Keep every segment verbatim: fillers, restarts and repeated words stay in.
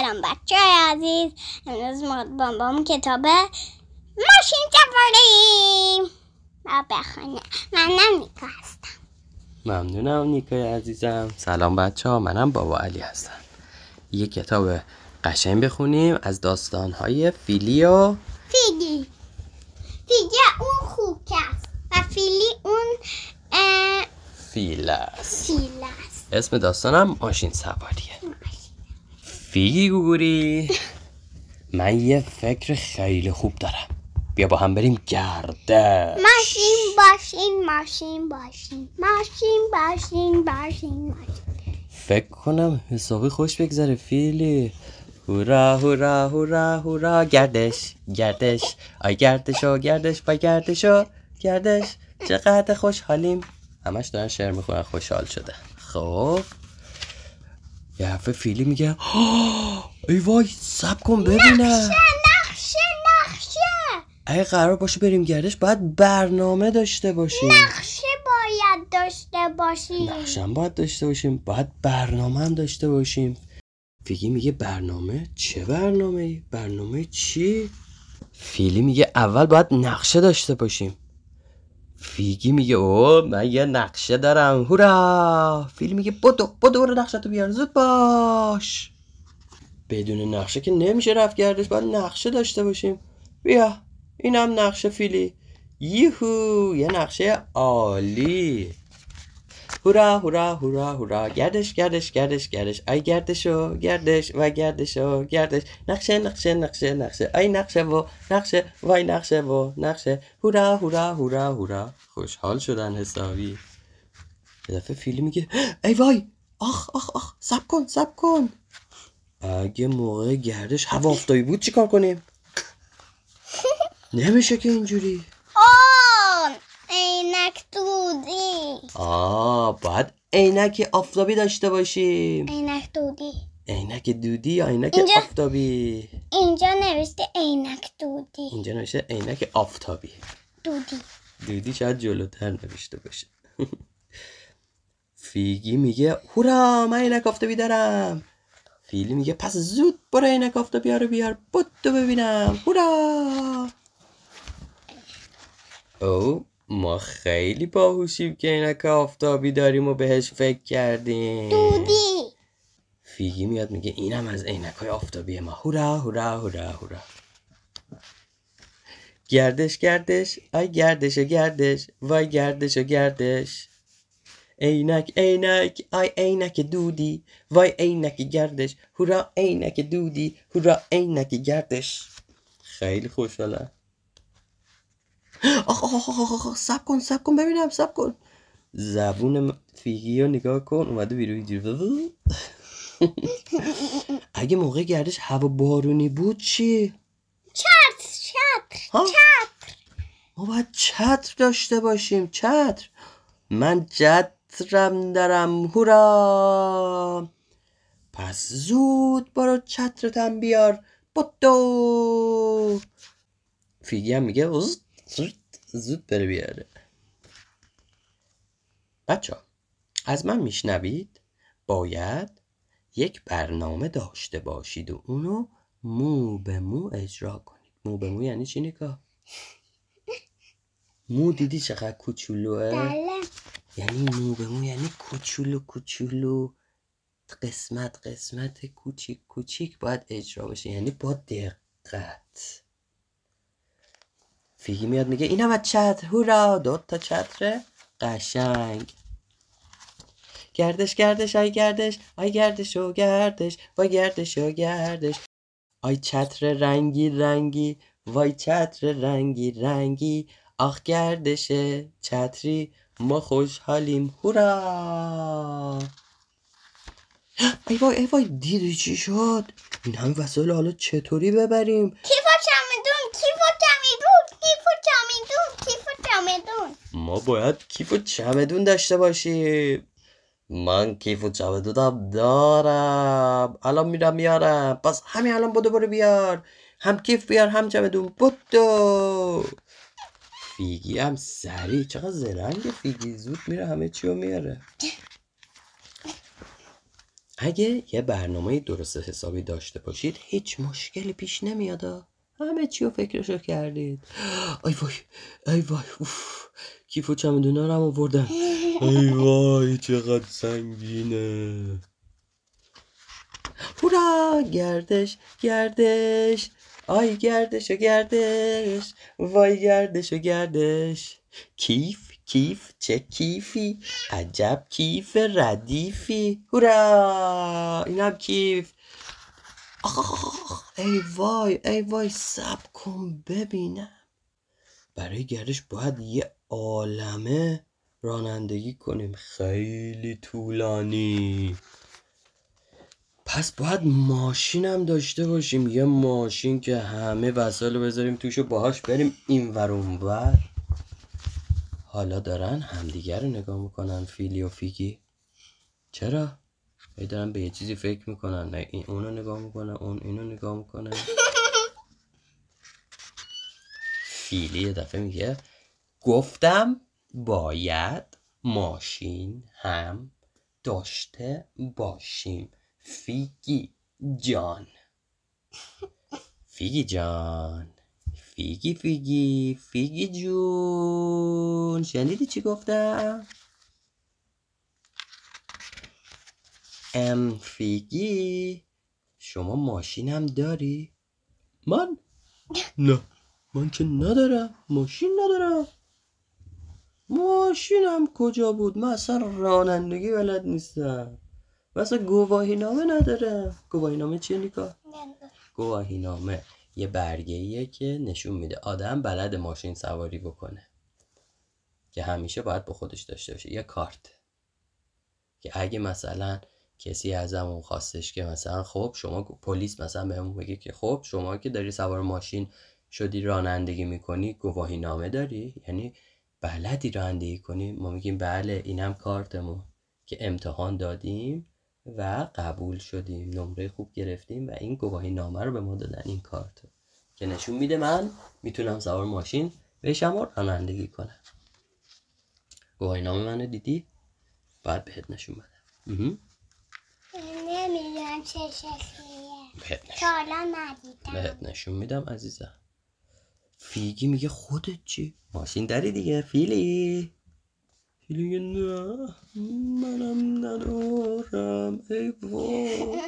سلام بچه های عزیز، امروز ما بامبام کتاب ماشین سواری ما بخونیم. منم نیکا هستم. ممنونم نیکای عزیزم. سلام بچه ها، منم بابا علی هستم. یه کتاب قشنگ بخونیم از داستان های فیلی و فیلی. فیلی اون خوک است و فیلی اون اه... فیل است. فیل است. اسم داستانم ماشین سواریه. فیگی گوگوری، من یه فکر خیلی خوب دارم. بیا با هم بریم گردش. ماشین باشین ماشین باشین ماشین باشین باشین ماشین. فکر کنم حسابی خوش بگذره فیلی. هورا هورا هورا هورا گردش گردش آی گردشو گردش با گردشو گردش. چقدر خوشحالیم. همش دارن شعر میخونن خوشحال شده. خب یه هفته فیلی میگه ای وای سب کن ببینم، نقشه نقشه نقشه اگه قرار باشه بریم گردش باید برنامه داشته باشیم. نقشه باید داشته باشیم نقشه باید داشته باشیم باید برنامه هم داشته باشیم. فیلی میگه برنامه؟ چه برنامه‌ای؟ برنامه چی؟ فیلی میگه اول باید نقشه داشته باشیم. فیگی میگه اوه من یه نقشه دارم. هورا! فیلی میگه بدو بدو برو نقشه تو بیار زود باش. بدون نقشه که نمیشه رفت گردش، باید نقشه داشته باشیم. بیا اینم نقشه فیلی. یوهو یه نقشه عالی. هورا هورا هورا هورا گردش گردش گردش گردش آی گردشو گردش و گردشو گردش. نقشه نقشه نقشه نقشه آی نقشه و نقشه وای نقشه و نقشه. هورا هورا هورا هورا خوشحال شدن حسابی. یه دفعه فیلی میگه ای وای آخ آخ آخ صبر کن صبر کن اگه موقع گردش هوا افتایی بود چیکار کنیم؟ نمیشه که اینجوری. عینک دودی. آه باید عینک آفتابی داشته باشیم. عینک دودی. عینک دودی یا عینک اینجا... آفتابی؟ اینجا نوشته عینک دودی. اینجا نوشته عینک آفتابی. دودی. دودی شاید جلوتر نوشته باشه. فیگی میگه هورا من عینک آفتابی دارم. فیلی میگه پس زود برو عینک آفتابی رو بیار بدو ببینم. هورا! او ما خیلی باهوشیم که عینک آفتابی داریم و بهش فکر کردیم. دودی. فیگی میاد میگه اینم از عینک‌های آفتابی ما. هورا هورا هورا هورا گردش گردش آی گردش گردش وای گردش گردش. عینک عینک آی عینک دودی وای عینک گردش. هورا عینک دودی هورا عینک گردش. خیلی خوشحالم. آخ آخ آخ آخ سب کن سب کن ببینم سب کن. زبون فیگی رو نگاه کن اومده بیروی دیر. اگه موقع گردش هوا بارونی بود چی؟ چتر چتر چتر ما باید چتر داشته باشیم. چتر من چترم دارم. هورا! پس زود برو چترتم بیار بدو. فیگی هم میگه اوز زود زود بره بیاره. بچه ها از من میشنوید باید یک برنامه داشته باشید و اونو مو به مو اجرا کنید. مو به مو یعنی چی نگاه؟ مو دیدی چقدر کوچولوه؟ بله. یعنی مو به مو یعنی کوچولو کوچولو قسمت قسمت کوچیک کوچیک باید اجرا بشه، یعنی با دقت. فیگی میاد میگه این هم از چتر. هورا! دو تا چتر قشنگ. گردش گردش آی گردش آی گردش و گردش وای گردش و گردش. آی چتر رنگی رنگی وای چتر رنگی رنگی. آخ گردش چتری ما خوشحالیم. هورا! ای وای ای وای دیدی چی شد؟ این همه وسایل حالا چطوری ببریم؟ کیفش عمیدون کیفش ما باید کیف و چمدون داشته باشیم. من کیف و چمدونم دارم الان میرم میارم. پس همین الان بدو برو بیار هم کیف بیار هم چمدون بدو. فیگی هم سریع. چقدر زرنگ فیگی زود میره همه چی رو میاره. اگه یه برنامه درست حسابی داشته باشید هیچ مشکلی پیش نمیادا. همه چی رو فکرشو کردید. ای وای ای وای اوف. کیف و چمدونارم آوردم. ای وای چقدر سنگینه. هورا گردش گردش، آی گردش و گردش، وای گردش و گردش. کیف کیف چه کیفی، عجب کیف ردیفی. هورا این هم کیف. آخ ای وای ای وای صبر کن ببینم. برای گردش باید یه عالمه رانندگی کنیم، خیلی طولانی. پس باید ماشین هم داشته باشیم، یه ماشین که همه وسایل بذاریم توش و باهاش بریم این ور اون ور. حالا دارن همدیگر رو نگاه میکنن فیلی و فیگی. چرا؟ ای دارن به یه چیزی فکر میکنن. نه این اونو نگاه میکنه، اون اینو نگاه میکنه. فیلی یه دفعه میگه گفتم باید ماشین هم داشته باشیم فیگی جان. فیگی جان، فیگی فیگی فیگی جون، شنیدی چی گفتم؟ ام فیگی شما ماشینم داری؟ من؟ نه من که ندارم، ماشین ندارم. ماشینم کجا بود؟ من اصلا رانندگی بلد نیستم، من اصلا گواهی نامه ندارم. گواهی نامه چیه نیکا؟ گواهی نامه یه برگه‌ایه که نشون میده آدم بلد ماشین سواری بکنه، که همیشه باید با خودش داشته باشه. یه کارت که اگه مثلا کسی ازمون خواستش که مثلا خب شما پلیس مثلا بهمون بگه که خب شما که داری سوار ماشین شدی رانندگی میکنی گواهی نامه داری، یعنی بلدی رانندگی کنی. ما میگیم بله اینم کارتمون که امتحان دادیم و قبول شدیم، نمره خوب گرفتیم و این گواهی نامه رو به ما دادن، این کارت که نشون میده من میتونم سوار ماشین بشم و رانندگی کنم. گواهی نامه منو دیدی؟ باید بهت نشون بدم. نمیدونم چه شکلیه حالا ندیدم، بهت نشون میدم عزیزم. فیگی میگه خودت چی؟ ماشین داری دیگه فیلی؟ فیلی میگه نه منم ندارم. ای وای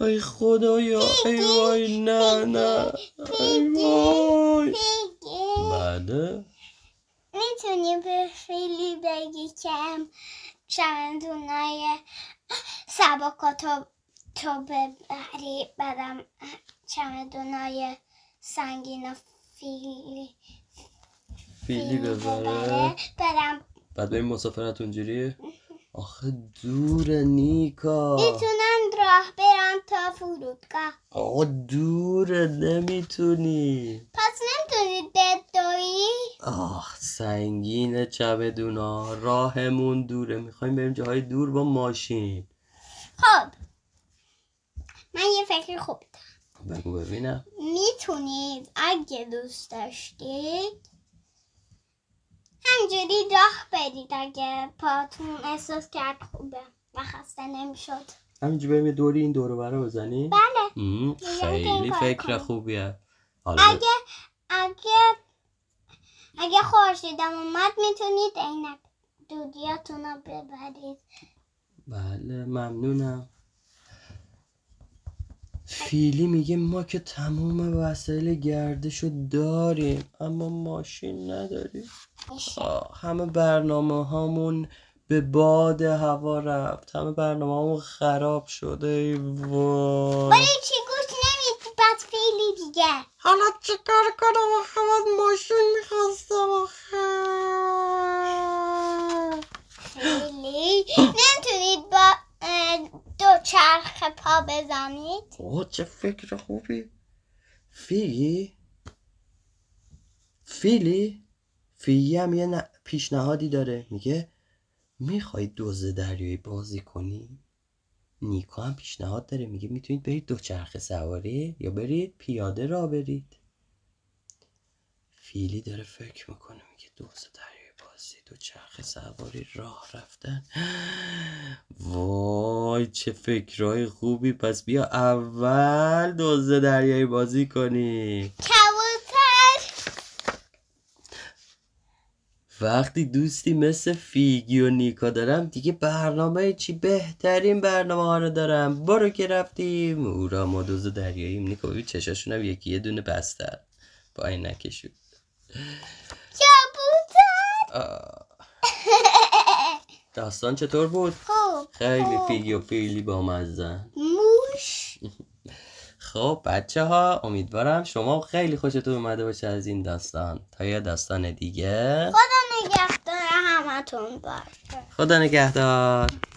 ای خدایا ای وای نه نه ای وای. بعده میتونی به فیلی بگی که هم چمدونای سباکاتو تو ببری بدم چمدونای سنگین فیلی فیلی ببره برم. بعد بریم مسافرت اونجوریه؟ آخه دوره نیکا، میتونم راه برم تا فرودگاه. آقا دوره نمیتونی. پس نمیتونی بدوی؟ آخ سنگینه چمدونا، راهمون دوره، میخوایم بریم جاهای دور با ماشین. خب من یه فکر خوب دارم، بگو ببینم. میتونید اگه دوست داشتید همجوری راه برید، اگه پاتون احساس کرد خوبه و خسته نمیشد همینجوری بریم یه دوری این دور و بر بزنی. بله خیلی فکر خوبیه. حالا اگه اگه اگه خورشیدم اومد میتونید عینک دودیاتون رو ببرید. بله ممنونم. فیلی میگه ما که تمام وسایل گردشو داریم اما ماشین نداریم، همه برنامه هامون به باد هوا رفت، همه برنامه هامون خراب شده. ای وای برای چی گوش نمیدی بعد فیلی دیگه؟ حالا چیکار کنم آخه؟ من ماشین میخواستم آخه. فیلی نمیتونید با دو چرخ پا بزنید؟ اوه چه فکر خوبی. فیلی فیلی فیلی هم یه ن... پیشنهادی داره، میگه میخوای دوز دریایی بازی کنی؟ نیکا هم پیشنهاد داره، میگه میتونید برید دو چرخ سواری یا برید پیاده را برید. فیلی داره فکر میکنه، میگه دوز دریایی بازی از دوچرخه سواری راه رفتن. وای چه فکرهای خوبی. پس بیا اول دوزه دریایی بازی کنی. وقتی دوستی مثل فیگی و نیکا دارم دیگه برنامه چی بهترین برنامه ها رو دارم. برو که رفتیم اورام و دوز دریاییم. نیکا ببین چشاشون هم یکی یه دونه بستر با این نکشون. کبوتر داستان چطور بود؟ خوب خیلی فیگی و فیلی با مزن موش. خب بچه ها امیدوارم شما خیلی خوشتون اومده باشه از این داستان. تا یه داستان دیگه خدا نگهدار همتون. باشه خدا نگهدار.